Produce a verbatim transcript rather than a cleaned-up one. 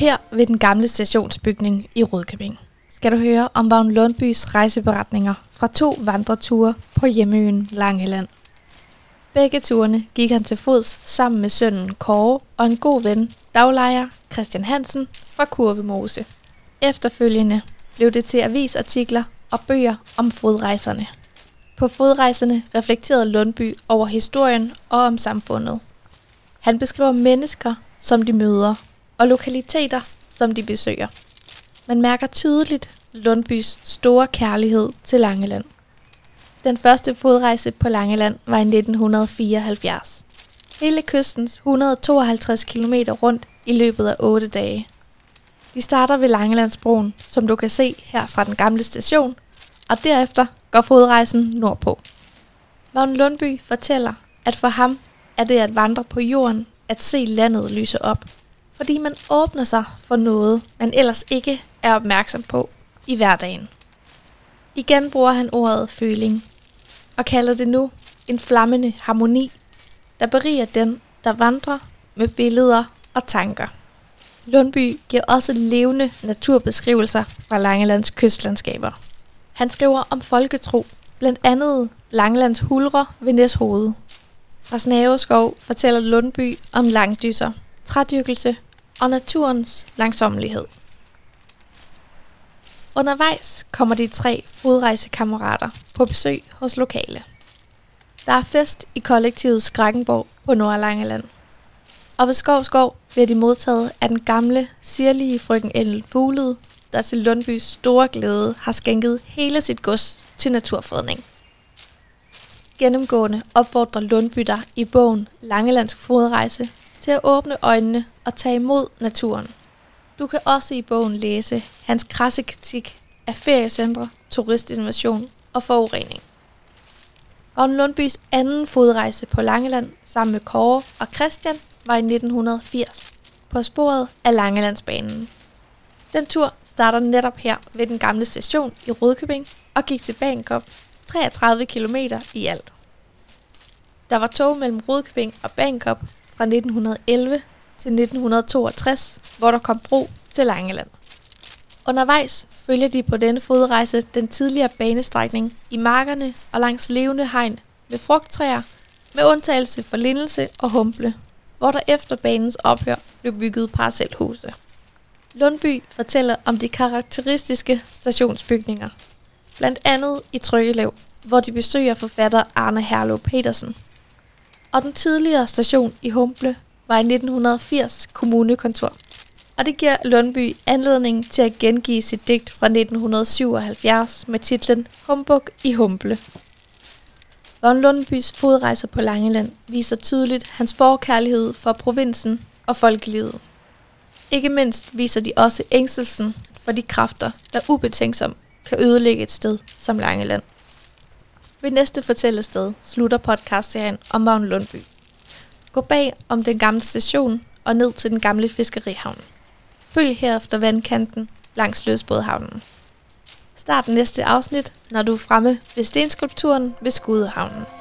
Her ved den gamle stationsbygning i Rudkøbing skal du høre om Vagn Lundbys rejseberetninger fra to vandreture på hjemmeøen Langeland. Begge turene gik han til fods sammen med sønnen Kåre og en god ven, daglejer Christian Hansen fra Kurvemose. Efterfølgende blev det til avisartikler og bøger om fodrejserne. På fodrejserne reflekterede Lundby over historien og om samfundet. Han beskriver mennesker, som de møder, og lokaliteter, som de besøger. Man mærker tydeligt Lundbys store kærlighed til Langeland. Den første fodrejse på Langeland var i nitten fireoghalvfjerds. Hele kystens et hundrede og tooghalvtreds kilometer rundt i løbet af otte dage. De starter ved Langelandsbroen, som du kan se her fra den gamle station, og derefter går fodrejsen nordpå. Vagn Lundby fortæller, at for ham er det at vandre på jorden, at se landet lyse op, fordi man åbner sig for noget, man ellers ikke er opmærksom på i hverdagen. Igen bruger han ordet føling, og kalder det nu en flammende harmoni, der beriger den, der vandrer med billeder og tanker. Lundby giver også levende naturbeskrivelser fra Langelands kystlandskaber. Han skriver om folketro, blandt andet Langelands hulre ved Næshovedet. Fra Snaveskov fortæller Lundby om langdyser, trædyrkelse og naturens langsommelighed. Undervejs kommer de tre fodrejsekammerater på besøg hos lokale. Der er fest i kollektivet Skrækkenborg på Nordlangeland. Og ved Skovskov bliver de modtaget af den gamle, sirlige frøken Edel Fugled, der til Lundbys store glæde har skænket hele sit gods til naturfredning. Gennemgående opfordrer Lundby dig i bogen Langelandsk fodrejse til at åbne øjnene og tage imod naturen. Du kan også i bogen læse hans krasse kritik af feriecentre, turistinvasion og forurening. Vagn Lundbys anden fodrejse på Langeland sammen med Kåre og Christian var i nitten firs på sporet af Langelandsbanen. Den tur starter netop her ved den gamle station i Rudkøbing og gik til Bagenkop, treogtredive kilometer i alt. Der var tog mellem Rudkøbing og Bagenkop fra nitten elleve til nitten toogtres, hvor der kom bro til Langeland. Undervejs følger de på denne fodrejse den tidligere banestrækning i markerne og langs levende hegn med frugttræer, med undtagelse for Lindelse og Humble, hvor der efter banens ophør blev bygget parcelhuse. Lundby fortæller om de karakteristiske stationsbygninger, blandt andet i Tryggelev, hvor de besøger forfatter Arne Herløv Petersen. Og den tidligere station i Humble var i nitten firs kommunekontor, og det giver Lundby anledning til at gengive sit digt fra nitten syvoghalvfjerds med titlen Humbug i Humble. Vagn Lundbys fodrejser på Langeland viser tydeligt hans forkærlighed for provinsen og folkelivet. Ikke mindst viser de også ængstelsen for de kræfter, der ubetænksomt kan ødelægge et sted som Langeland. Ved næste fortællested slutter podcastserien om Vagn Lundby. Gå bag om den gamle station og ned til den gamle fiskerihavn. Følg herefter vandkanten langs Løsbødhavnen. Start næste afsnit, når du er fremme ved stenskulpturen ved Skudehavnen.